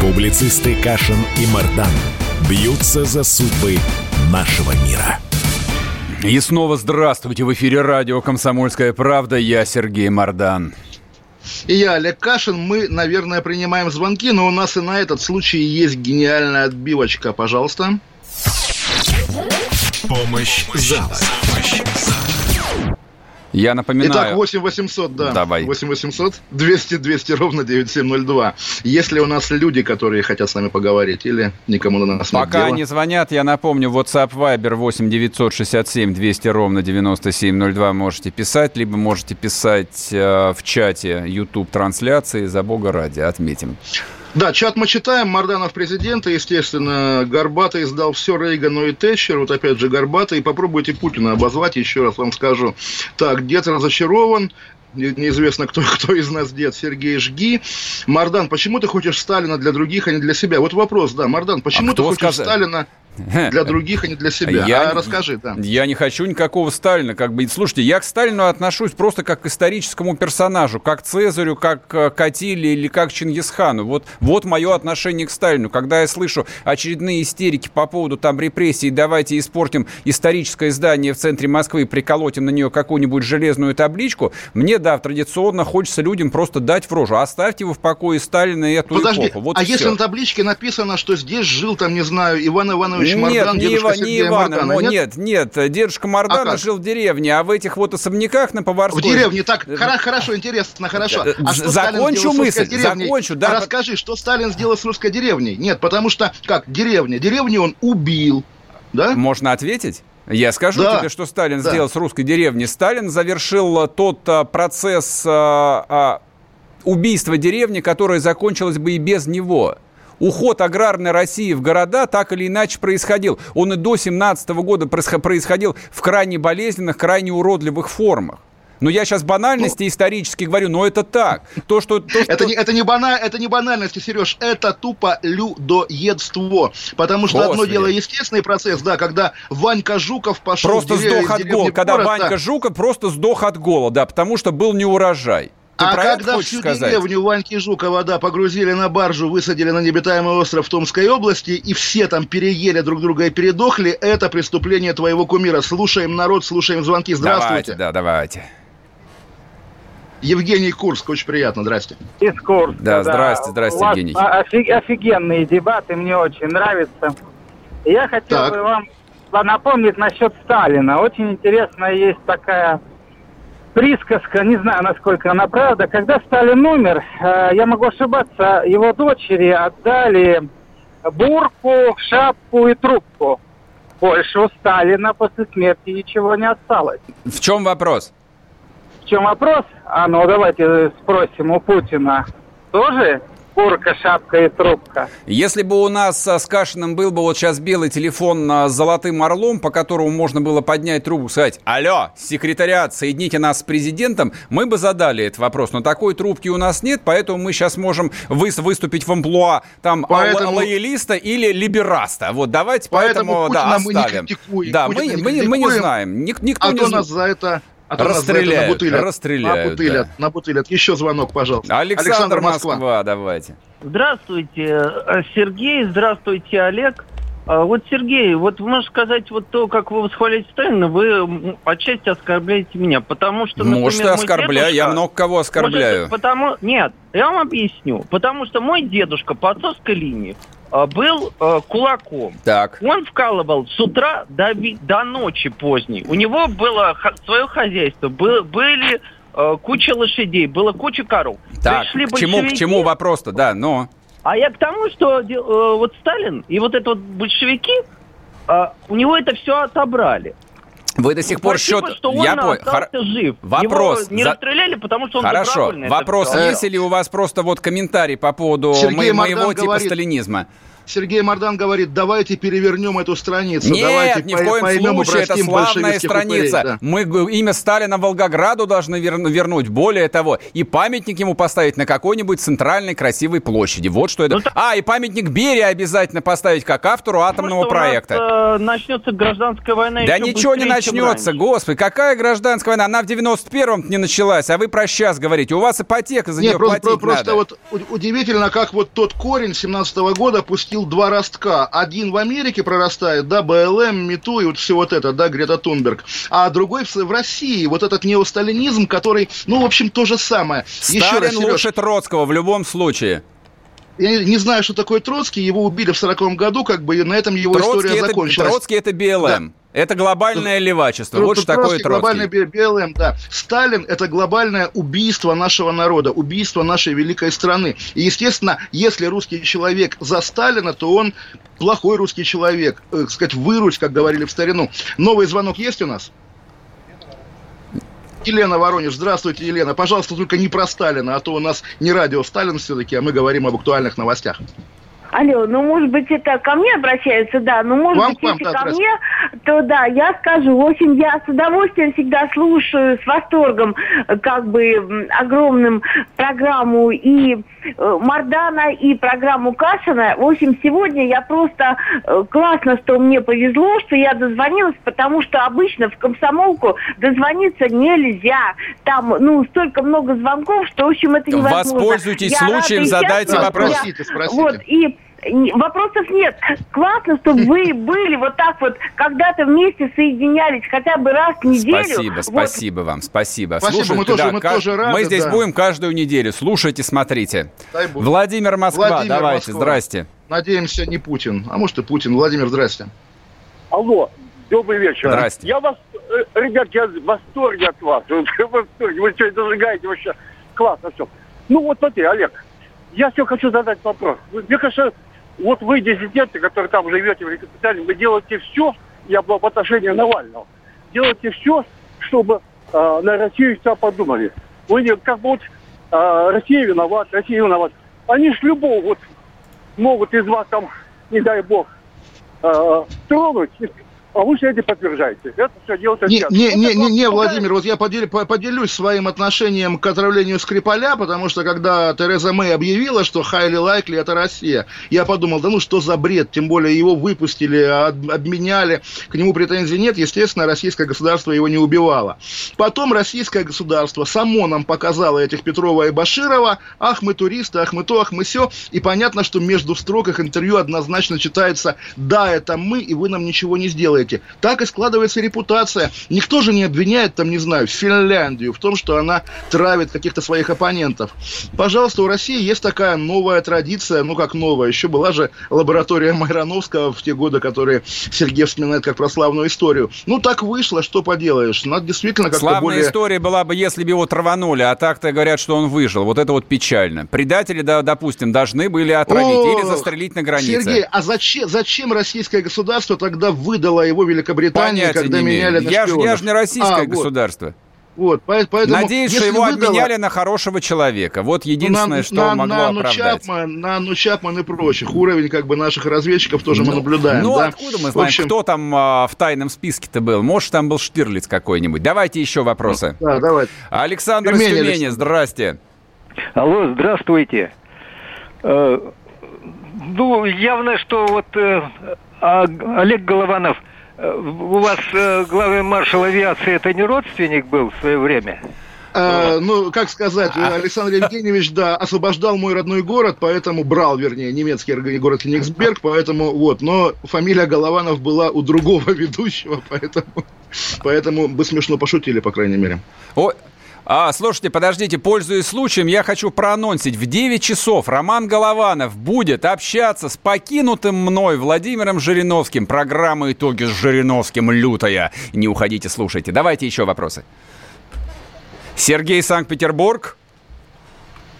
Публицисты Кашин и Мардан бьются за судьбы нашего мира. И снова здравствуйте. В эфире радио «Комсомольская правда». Я Сергей Мардан. И я, Олег Кашин. Мы, наверное, принимаем звонки, но у нас и на этот случай есть гениальная отбивочка. Пожалуйста. Помощь зала. Я напоминаю... Итак, 8800, да. Давай. 8800 200-200, ровно 9702. Если у нас люди, которые хотят с нами поговорить, или никому на нас нет дела. Пока они звонят, я напомню, WhatsApp, Viber 8-967-200, ровно 9702 можете писать, либо можете писать в чате YouTube-трансляции, за бога ради, отметим. Да, чат мы читаем, Марданов президента, естественно, Горбатый издал все Рейгану и Тэтчер, вот опять же Горбатый, попробуйте Путина обозвать, еще раз вам скажу. Так, дед разочарован, неизвестно, кто из нас дед, Сергей Жги. Мардан, почему ты хочешь Сталина для других, а не для себя? Вот вопрос, да, Мардан, почему ты хочешь Сталина... Для других, а не для себя. Расскажи, да. Я не хочу никакого Сталина. Как бы. Слушайте, я к Сталину отношусь просто как к историческому персонажу, как к Цезарю, как к Катиле или как к Чингисхану. Вот мое отношение к Сталину. Когда я слышу очередные истерики по поводу там репрессий, давайте испортим историческое здание в центре Москвы, приколотим на нее какую-нибудь железную табличку, мне, да, традиционно хочется людям просто дать в рожу. Оставьте его в покое Сталина и эту эпоху. Вот если на табличке написано, что здесь жил, там, не знаю, Иван Иванович Мардан, нет, дедушка Мардана жил в деревне, а в этих вот особняках на Поварской... В деревне, так, хорошо, интересно, хорошо. А закончу мысль, закончу, да. Расскажи, что Сталин сделал с русской деревней? Нет, потому что, как, деревню он убил, да? Можно ответить? Я скажу тебе, что Сталин сделал с русской деревней. Сталин завершил тот процесс убийства деревни, которое закончилось бы и без него. Уход аграрной России в города так или иначе происходил. Он и до 1917 года происходил в крайне болезненных, крайне уродливых формах. Но я сейчас банальности исторически говорю, но это так. Это не банальности, Сереж, это тупо людоедство. Потому что одно дело естественный процесс, да, когда Ванька Жуков пошел... Просто сдох от голода. Когда Ванька Жуков просто сдох от голода, потому что был неурожай. А когда всю деревню Ваньки Жукова, да, погрузили на баржу, высадили на необитаемый остров Томской области, и все там переели друг друга и передохли, это преступление твоего кумира. Слушаем народ, слушаем звонки. Здравствуйте. Давайте. Евгений, Курск, очень приятно, здрасте. Из Курска, да. Здрасте, Евгений. Офигенные дебаты, мне очень нравятся. Я хотел бы вам напомнить насчет Сталина. Очень интересная есть такая... присказка, не знаю, насколько она правда. Когда Сталин умер, я могу ошибаться, его дочери отдали бурку, шапку и трубку. Больше у Сталина после смерти ничего не осталось. В чем вопрос? В чем вопрос? А ну давайте спросим у Путина. Тоже? Бурка, шапка и трубка. Если бы у нас с Кашиным был бы вот сейчас белый телефон с золотым орлом, по которому можно было поднять трубку и сказать: «Алло, секретариат, соедините нас с президентом», мы бы задали этот вопрос. Но такой трубки у нас нет, поэтому мы сейчас можем выступить в амплуа там лоялиста или либераста. Вот давайте поэтому оставим. Мы не знаем. Никто не нас за это... Расстреляют. Набутылят. Еще звонок, пожалуйста. Александр, Москва, давайте. Здравствуйте, Сергей. Здравствуйте, Олег. Вот, Сергей, вот можно сказать, вот то, как вы восхваляете Сталина, вы отчасти оскорбляете меня, потому что... Например, может, оскорбляю, я много кого оскорбляю. Нет, я вам объясню. Потому что мой дедушка по отцовской линии был кулаком. Так. Он вкалывал с утра до ночи поздней. У него было свое хозяйство, были куча лошадей, было куча коров. Так, к чему вопрос-то, да, но... А я к тому, что вот Сталин и вот это вот большевики, у него это все отобрали. Вы до сих пор что он остался жив. Вопрос. Его не расстреляли, потому что он добровольно. Хорошо. Вопрос, есть ли у вас просто вот комментарий по поводу моего типа сталинизма? Сергей Мардан говорит: давайте перевернем эту страницу. Нет, давайте ни в коем случае, это славная страница. Да. Мы имя Сталина Волгограду должны вернуть. Более того, и памятник ему поставить на какой-нибудь центральной красивой площади. Вот что это. И памятник Берии обязательно поставить как автору атомного проекта. Нас, начнется гражданская война. Да ничего не начнется, господи. Какая гражданская война? Она в 91-м не началась, а вы про сейчас говорите. У вас ипотека, за нее платить надо. Просто вот удивительно, как вот тот корень 17-го года пустил два ростка. Один в Америке прорастает, да, БЛМ, МИТУ и вот все вот это, да, Грета Тунберг. А другой в России. Вот этот неосталинизм, который, в общем, то же самое. Сталин лучше Троцкого в любом случае. Я не знаю, что такое Троцкий. Его убили в 40-м году, и на этом его история закончилась. Троцкий – это БЛМ. Да. Это глобальное левачество. Вот что такое Троцкий. Глобальное БЛМ, да. Сталин – это глобальное убийство нашего народа, убийство нашей великой страны. И, естественно, если русский человек за Сталина, то он плохой русский человек. Так сказать, выручь, как говорили в старину. Новый звонок есть у нас? Елена, Воронеж. Здравствуйте, Елена. Пожалуйста, только не про Сталина, а то у нас не радио Сталин все-таки, а мы говорим об актуальных новостях. Алло, может быть, это ко мне обращаются, да, если ко мне, то я скажу. В общем, я с удовольствием всегда слушаю с восторгом, огромным программу и Мардана, и программу Кашина. В общем, сегодня я просто классно, что мне повезло, что я дозвонилась, потому что обычно в комсомолку дозвониться нельзя. Там, столько много звонков, что, в общем, это невозможно. Воспользуйтесь случаем, задайте вопрос. Спросите. Вот, и... Вопросов нет. Классно, что вы были вот так вот, когда-то вместе соединялись хотя бы раз в неделю. Спасибо вам, спасибо. Слушайте, мы тоже рады. Мы здесь будем каждую неделю. Слушайте, смотрите. Владимир, Москва, давайте, здрасте. Надеемся, не Путин. А может и Путин. Владимир, здрасте. Алло, добрый вечер. Здрасте. Ребят, я в восторге от вас. Вы что, зажигаете вообще. Классно все. Смотри, Олег, я все хочу задать вопрос. Мне кажется... Вот вы, диссиденты, которые там живете в Великобритании, вы делаете все, я был в отношении Навального, делаете все, чтобы на Россию все подумали. Вы Россия виновата. Они ж любого могут из вас там, не дай бог, тронуть, А вы все это подтверждаете. Это все делается сейчас. Владимир, вот я поделюсь своим отношением к отравлению Скрипаля, потому что когда Тереза Мэй объявила, что highly likely это Россия, я подумал, да ну что за бред, тем более его выпустили, обменяли, к нему претензий нет, естественно, российское государство его не убивало. Потом российское государство само нам показало этих Петрова и Баширова, ах мы туристы, ах мы то, ах мы сё, и понятно, что между строк интервью однозначно читается, да, это мы, и вы нам ничего не сделаете. Так и складывается репутация. Никто же не обвиняет, там, не знаю, Финляндию в том, что она травит каких-то своих оппонентов. Пожалуйста, у России есть такая новая традиция, ну как новая, еще была же лаборатория Майрановского в те годы, которые Сергей вспоминает как про славную историю. Ну так вышло, что поделаешь. Надо действительно как-то славная более... история была бы, если бы его траванули, а так-то говорят, что он выжил. Вот это вот печально. Предатели, да, допустим, должны были отравить или застрелить на границе. Сергей, а зачем российское государство тогда выдало его Великобритании, понятия когда меняли на шпионов. Я же не российское государство. Вот, поэтому, надеюсь, что его обменяли на хорошего человека. Вот единственное, что могло оправдать. На Чапман и прочих. Уровень как бы наших разведчиков тоже мы наблюдаем. Ну, да? Откуда мы знаем, кто там в тайном списке-то был? Может, там был Штирлиц какой-нибудь. Давайте еще вопросы. Да, давайте. Александр из Тюмени, здрасте. Алло, здравствуйте. Ну, явно, что вот Олег Голованов... У вас главный маршал авиации это не родственник был в свое время? Ну, как сказать, Александр Евгеньевич, да, освобождал мой родной город, поэтому брал, вернее, немецкий город Кенигсберг, поэтому вот, но фамилия Голованов была у другого ведущего, поэтому вы смешно пошутили, по крайней мере. Слушайте, подождите, пользуясь случаем, я хочу проанонсить. В 9 часов Роман Голованов будет общаться с покинутым мной Владимиром Жириновским. Программа «Итоги с Жириновским» лютая. Не уходите, слушайте. Давайте еще вопросы. Сергей, Санкт-Петербург.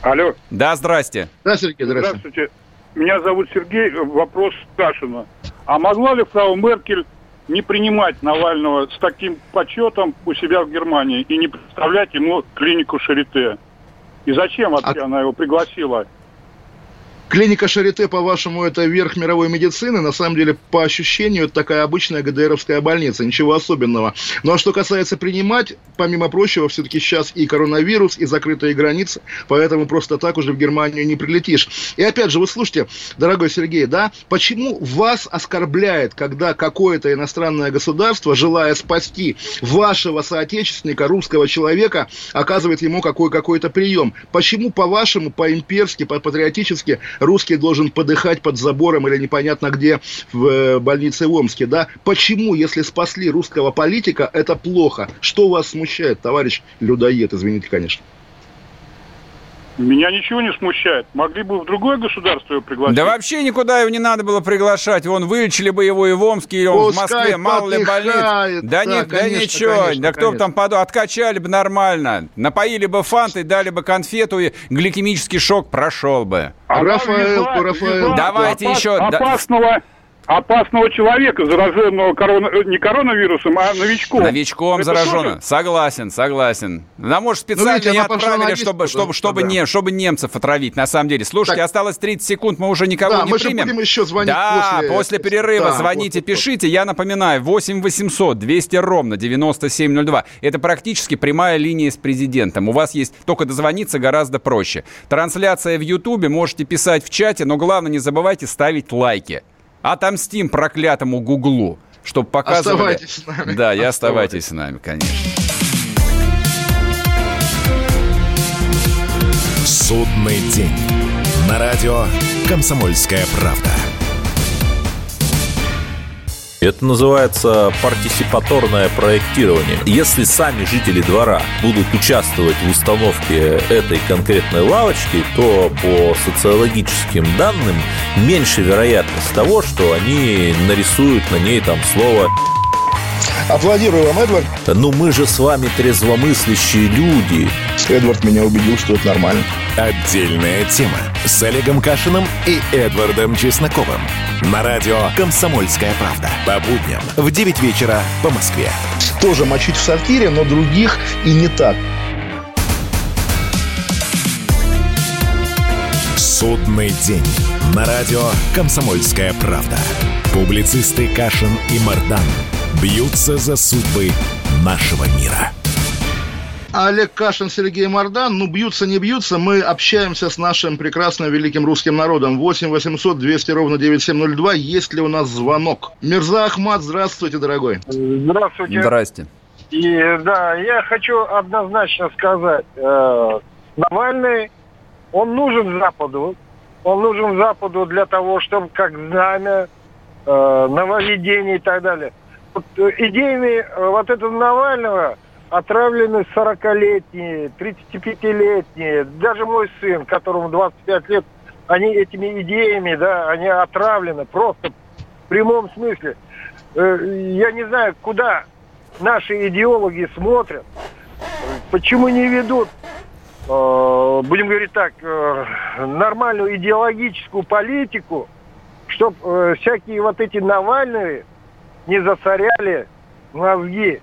Алло. Да, здрасте. Да, Сергей, здрасте. Здравствуйте. Меня зовут Сергей. Вопрос Кашина. А могла ли фрау Меркель... не принимать Навального с таким почетом у себя в Германии и не представлять ему клинику Шарите? И зачем вообще она его пригласила? Клиника Шарите, по-вашему, это верх мировой медицины. На самом деле, по ощущению, это такая обычная ГДРовская больница. Ничего особенного. Ну, а что касается принимать, помимо прочего, все-таки сейчас и коронавирус, и закрытые границы. Поэтому просто так уже в Германию не прилетишь. И опять же, вы слушайте, дорогой Сергей, да? Почему вас оскорбляет, когда какое-то иностранное государство, желая спасти вашего соотечественника, русского человека, оказывает ему какой-то прием? Почему, по-вашему, по-имперски, по-патриотически... русский должен подыхать под забором или непонятно где в больнице в Омске, да? Почему, если спасли русского политика, это плохо? Что вас смущает, товарищ людоед? Извините, конечно. Меня ничего не смущает. Могли бы в другое государство его пригласить. Да вообще никуда его не надо было приглашать. Вон, вылечили бы его и в Омске, и он в Москве. Мало ли болит. Да нет, конечно, да ничего. Конечно, да кто бы там подумал. Откачали бы нормально. Напоили бы фантой, дали бы конфету, и гликемический шок прошел бы. Рафаэль. Давайте еще... Опасного человека, зараженного не коронавирусом, а новичком. Новичком зараженным. Согласен. Да, может, специально не отправили, чтобы немцев отравить, на самом деле. Слушайте, так. Осталось 30 секунд, мы уже никого не примем. Да, мы будем еще звонить после перерыва. Да, звоните, пишите. Я напоминаю, 8 800 200 ровно 9702. Это практически прямая линия с президентом. У вас есть только дозвониться гораздо проще. Трансляция в Ютубе, можете писать в чате, но главное, не забывайте ставить лайки. Отомстим проклятому Гуглу, чтобы показывали... Оставайтесь с нами. Да, и оставайтесь с нами, конечно. Судный день. На радио «Комсомольская правда». Это называется партисипаторное проектирование. Если сами жители двора будут участвовать в установке этой конкретной лавочки, то по социологическим данным меньше вероятность того, что они нарисуют на ней там слово... Аплодирую вам, Эдвард. Ну мы же с вами трезвомыслящие люди. Эдвард меня убедил, что это нормально. Отдельная тема с Олегом Кашиным и Эдвардом Чесноковым. На радио «Комсомольская правда». По будням в 9 вечера по Москве. Тоже мочить в сортире, но других и не так. Судный день. На радио «Комсомольская правда». Публицисты Кашин и Мардан Бьются за судьбы нашего мира. Олег Кашин, Сергей Мардан. Ну, бьются, не бьются. Мы общаемся с нашим прекрасным великим русским народом. 8 800 200 ровно 9702. Есть ли у нас звонок? Мирза Ахмат, здравствуйте, дорогой. Здравствуйте. Здрасте. И, да, я хочу однозначно сказать. Навальный, он нужен Западу. Он нужен Западу для того, чтобы как знамя нововведений и так далее. Вот, идеями вот этого Навального отравлены 40-летние, 35-летние, даже мой сын, которому 25 лет, они этими идеями, да, они отравлены просто в прямом смысле. Я не знаю, куда наши идеологи смотрят, почему не ведут, будем говорить так, нормальную идеологическую политику, чтобы всякие вот эти Навальные не засоряли мозги.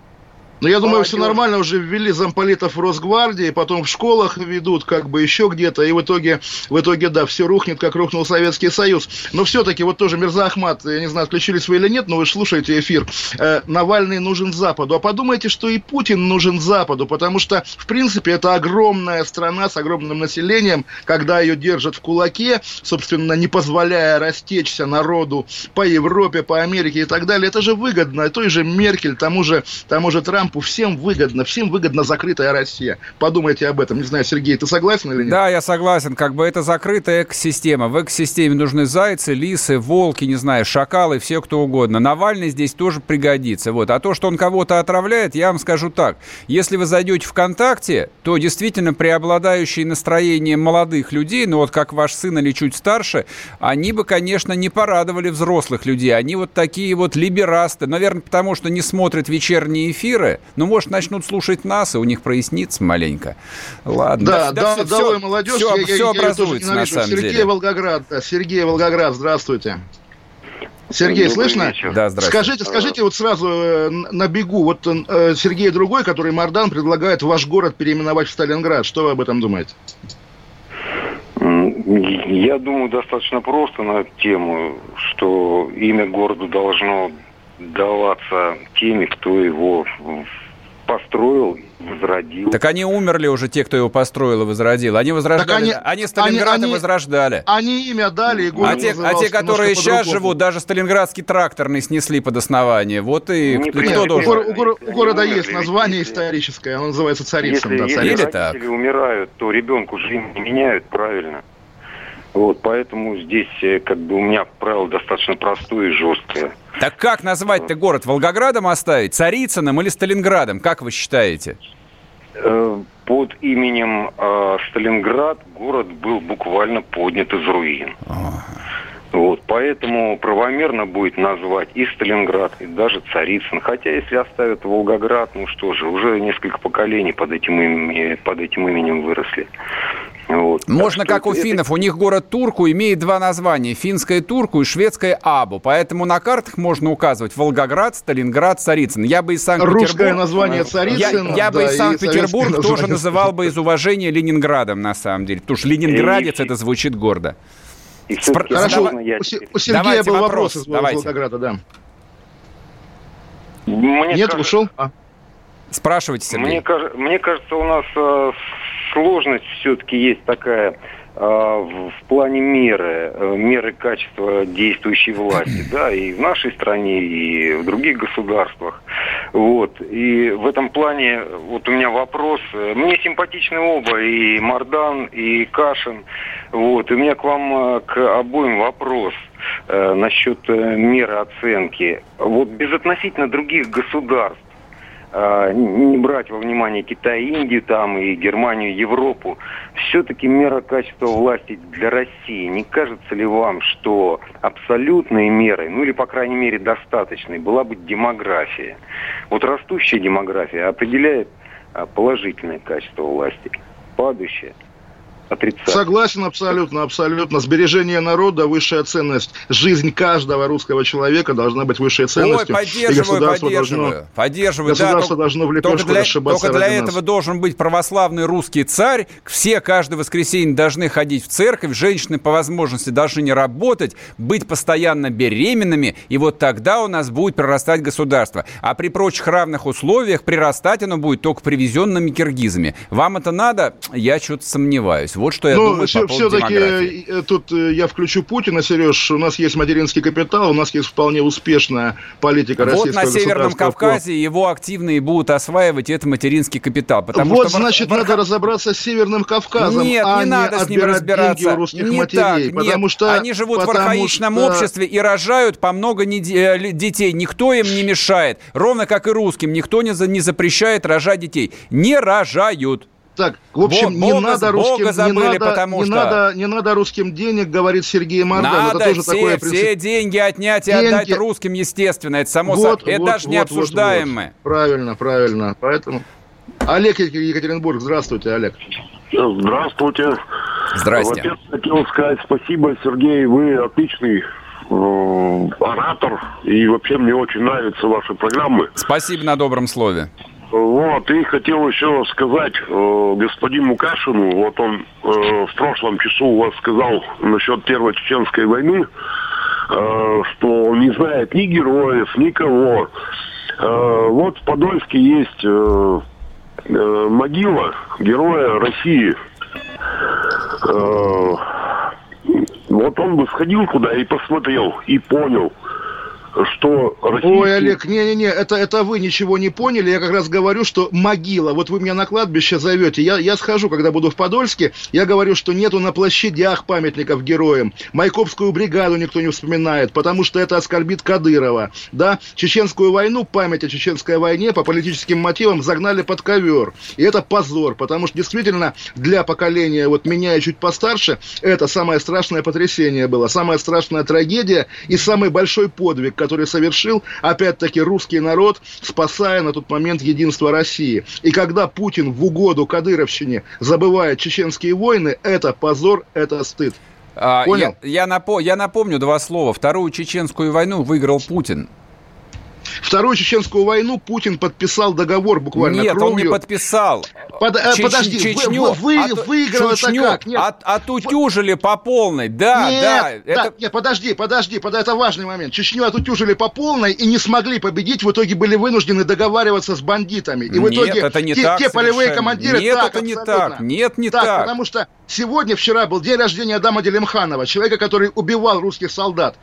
Ну, я думаю, все нормально, уже ввели замполитов в Росгвардии, потом в школах ведут, как бы еще где-то, и в итоге, да, все рухнет, как рухнул Советский Союз. Но все-таки, вот тоже Мирза Ахмат, я не знаю, отключились вы или нет, но вы слушаете эфир, Навальный нужен Западу. А подумайте, что и Путин нужен Западу, потому что, в принципе, это огромная страна с огромным населением, когда ее держат в кулаке, собственно, не позволяя растечься народу по Европе, по Америке и так далее, это же выгодно, той же Меркель, тому же Трамп, всем выгодна закрытая Россия. Подумайте об этом. Не знаю, Сергей, ты согласен или нет? Да, я согласен. Как бы это закрытая экосистема. В экосистеме нужны зайцы, лисы, волки, не знаю, шакалы, все кто угодно. Навальный здесь тоже пригодится. Вот. А то, что он кого-то отравляет, я вам скажу так. Если вы зайдете ВКонтакте, то действительно преобладающие настроения молодых людей, ну вот как ваш сын или чуть старше, они бы, конечно, не порадовали взрослых людей. Они вот такие вот либерасты. Наверное, потому что не смотрят вечерние эфиры. Ну, может, начнут слушать нас, и у них прояснится маленько. Ладно. Да, все, молодежь. Все образуется, на самом деле. Сергей Волгоград, здравствуйте. Сергей, слышно? Да, здравствуйте. Скажите вот сразу на бегу, вот Сергей другой, который Мардан, предлагает ваш город переименовать в Сталинград. Что вы об этом думаете? Я думаю, достаточно просто на эту тему, что имя городу должно даваться теми, кто его построил, возродил. Так они умерли уже, те, кто его построил и возродил. Они возрождали. Они Сталинград возрождали. Они имя дали и город назывался. А те, которые сейчас живут, даже Сталинградский тракторный снесли под основание. Вот и не кто принято, должен... У города умерли, есть название историческое, оно называется Царицын. Если родители умирают, то ребенку же не меняют, правильно. Вот, поэтому здесь, как бы, у меня правило достаточно простое и жесткое. Так как назвать-то город? Волгоградом оставить? Царицыным или Сталинградом? Как вы считаете? Под именем Сталинград город был буквально поднят из руин. Вот, поэтому правомерно будет назвать и Сталинград, и даже Царицын. Хотя, если оставят Волгоград, ну что же, уже несколько поколений под этим именем выросли. Вот. Можно так, как у финнов. У них город Турку имеет два названия. Финское Турку и шведское Абу. Поэтому на картах можно указывать Волгоград, Сталинград, Царицын. Я бы из Санкт-Петербурга... Русское название Царицын. Я бы из Санкт-Петербург тоже название называл бы из уважения Ленинградом, на самом деле. Потому что ленинградец, это звучит гордо. И хорошо, у Сергея давайте был вопрос из Волгограда, да. Нет, ушел? Спрашивайте, Сергей. Мне кажется, у нас сложность все-таки есть такая в плане меры качества действующей власти, да, и в нашей стране, и в других государствах. Вот. И в этом плане вот у меня вопрос. Мне симпатичны оба, и Мардан, и Кашин. Вот. И у меня к вам, к обоим вопрос насчет меры оценки. Вот безотносительно других государств, не брать во внимание Китай, Индию там и Германию, Европу, все-таки мера качества власти для России. Не кажется ли вам, что абсолютной мерой, ну или по крайней мере достаточной, была бы демография? Вот растущая демография определяет положительное качество власти, падающее отрицать. Согласен абсолютно, абсолютно. Сбережение народа – высшая ценность. Жизнь каждого русского человека должна быть высшей ценностью. Ой, поддерживаю. Государство должно в лепешку расшибаться ради нас. Только для этого должен быть православный русский царь. Все каждое воскресенье должны ходить в церковь. Женщины по возможности должны не работать, быть постоянно беременными. И вот тогда у нас будет прирастать государство. А при прочих равных условиях прирастать оно будет только привезенными киргизами. Вам это надо? Я что-то сомневаюсь. Вот что я думаю по поводу демографии. Все-таки тут я включу Путина, Сереж. У нас есть материнский капитал, у нас есть вполне успешная политика российского государства. Вот на Северном Кавказе его активные будут осваивать, это материнский капитал. Потому вот, что значит, надо разобраться с Северным Кавказом, нет, а не надо с ним разбираться. Не матерей, так, потому нет. Что, они живут в архаичном обществе и рожают по много детей. Никто им не мешает. Ровно как и русским. Никто не запрещает рожать детей. Не рожают. Так, в общем, не надо русским денег, говорит Сергей Мардан. Надо все деньги отнять и отдать русским, естественно. Это само собой. Это даже не обсуждаемо. Правильно. Поэтому. Олег, Екатеринбург, здравствуйте, Олег. Здравствуйте. Здрасте. Во-первых, хотел сказать спасибо, Сергей, вы отличный оратор, и вообще мне очень нравятся ваши программы. Спасибо на добром слове. Вот, и хотел еще сказать господину Кашину, вот он в прошлом часу у вас сказал насчет Первой Чеченской войны, что он не знает ни героев, никого. Вот в Подольске есть могила героя России. Вот он бы сходил туда и посмотрел, и понял, что российский... Ой, Олег, не-не-не, это вы ничего не поняли. Я как раз говорю, что могила. Вот вы меня на кладбище зовете. Я схожу, когда буду в Подольске. Я говорю, что нету на площадях памятников героям. Майкопскую бригаду никто не вспоминает, потому что это оскорбит Кадырова. Да? Чеченскую войну, память о чеченской войне по политическим мотивам загнали под ковер. И это позор, потому что действительно для поколения вот меня и чуть постарше это самое страшное потрясение было, самая страшная трагедия и самый большой подвиг, который совершил, опять-таки, русский народ, спасая на тот момент единство России. И когда Путин в угоду кадыровщине забывает чеченские войны, это позор, это стыд. Понял? Я напомню два слова. Вторую чеченскую войну выиграл Путин. Вторую чеченскую войну Путин подписал договор буквально. Нет, кровью. Он не подписал. Подожди, Чечню выиграл это как? Нет. Отутюжили по полной, да, нет, да. Нет, подожди, это важный момент. Чечню отутюжили по полной и не смогли победить, в итоге были вынуждены договариваться с бандитами. И в итоге те полевые командиры... Нет, так, это не так, нет, не так. Потому что сегодня, вчера был день рождения Адама Делимханова, человека, который убивал русских солдат.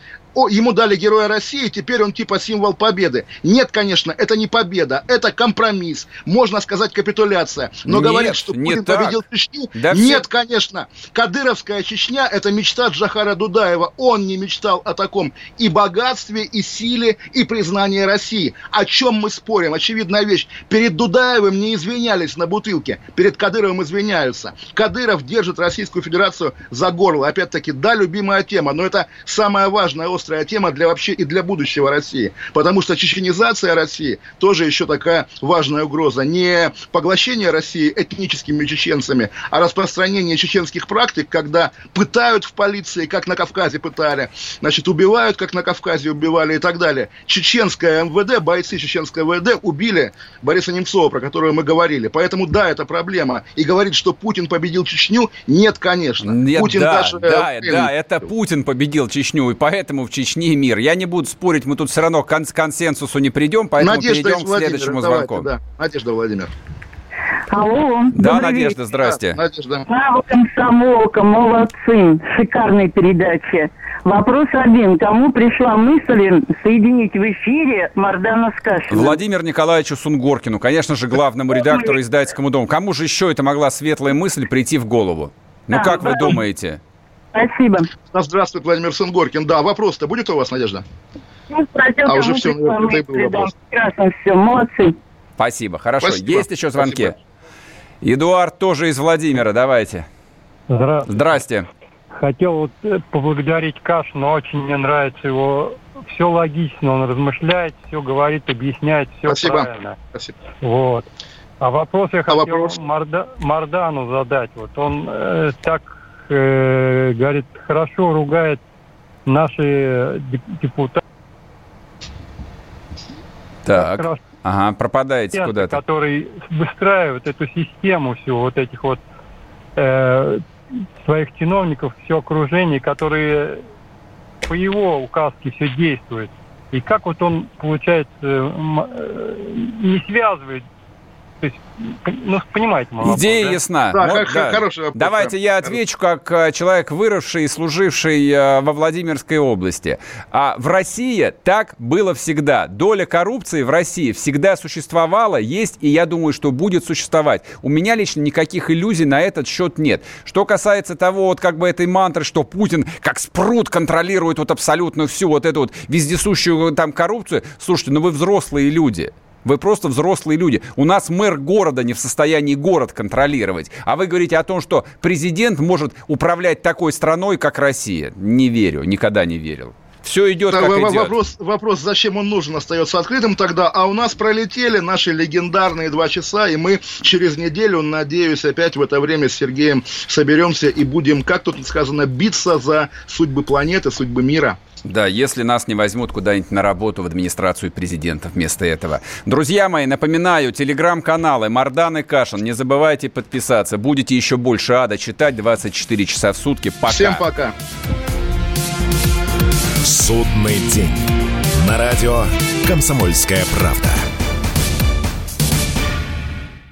Ему дали Героя России, теперь он типа символ победы. Нет, конечно, это не победа, это компромисс. Можно сказать, капитуляция. Но нет, говорить, что Путин победил Чечню, да нет, конечно. Кадыровская Чечня – это мечта Джохара Дудаева. Он не мечтал о таком и богатстве, и силе, и признании России. О чем мы спорим? Очевидная вещь. Перед Дудаевым не извинялись на бутылке, перед Кадыровым извиняются. Кадыров держит Российскую Федерацию за горло. Опять-таки, да, любимая тема, но это самая важная острая тема для вообще и для будущего России. Потому что чеченизация России тоже еще такая важная угроза. Не поглощение России этническими чеченцами, а распространение чеченских практик, когда пытают в полиции, как на Кавказе пытали, значит, убивают, как на Кавказе убивали и так далее. Чеченское МВД, бойцы чеченского МВД убили Бориса Немцова, про которого мы говорили. Поэтому, да, это проблема. И говорить, что Путин победил Чечню, нет, конечно. Нет, Путин это Путин победил Чечню, и поэтому в Чечне мир. Я не буду спорить, мы тут все равно к консенсусу не придем, поэтому перейдем к следующему звонку. Да. Надежда, Владимир. Алло. Да, Надежда, вечер. Здрасте. Надежда. Слава комсомолка, молодцы. Шикарная передача. Вопрос один. Кому пришла мысль соединить в эфире Мардана с Кашиным? Владимиру Николаевичу Сунгоркину, конечно же, главному редактору издательскому дому. Кому же еще это могла светлая мысль прийти в голову? Ну, как вы думаете? Спасибо. Здравствуйте, Владимир Сунгоркин. Да, вопрос-то будет у вас, Надежда? Ну, спросил, а уже все, это и был вопрос. Прекрасно все, молодцы. Спасибо, хорошо. Спасибо. Есть еще звонки? Спасибо. Эдуард тоже из Владимира, давайте. Здрасте. Хотел поблагодарить Кашина, очень мне нравится его. Все логично, он размышляет, все говорит, объясняет, все правильно. Спасибо. Вот. А вопрос я хотел Мардану задать. Вот он говорит, хорошо ругает наши депутаты. Так. Ага, пропадаете куда-то. Которые выстраивают эту систему всю, вот этих вот своих чиновников, все окружение, которые по его указке все действует. И как вот он, получается, не связывает. То есть, ну, понимаете, молодой, идея ясна. Да, вот, да. Хороший вопрос. Давайте я отвечу как человек, выросший и служивший во Владимирской области. А в России так было всегда. Доля коррупции в России всегда существовала, есть, и я думаю, что будет существовать. У меня лично никаких иллюзий на этот счет нет. Что касается того, вот как бы этой мантры, что Путин как спрут контролирует вот абсолютно всю вот эту вот вездесущую там коррупцию. Слушайте, ну вы взрослые люди. Вы просто взрослые люди. У нас мэр города не в состоянии город контролировать. А вы говорите о том, что президент может управлять такой страной, как Россия. Не верю, никогда не верил. Все идет, да, как идет. Вопрос, зачем он нужен, остается открытым тогда. А у нас пролетели наши легендарные 2 часа, и мы через неделю, надеюсь, опять в это время с Сергеем соберемся и будем, как тут сказано, биться за судьбы планеты, судьбы мира. Да, если нас не возьмут куда-нибудь на работу в администрацию президента вместо этого. Друзья мои, напоминаю, телеграм-каналы Мардан и Кашин. Не забывайте подписаться. Будете еще больше ада читать 24 часа в сутки. Пока. Всем пока. Судный день. На радио «Комсомольская правда».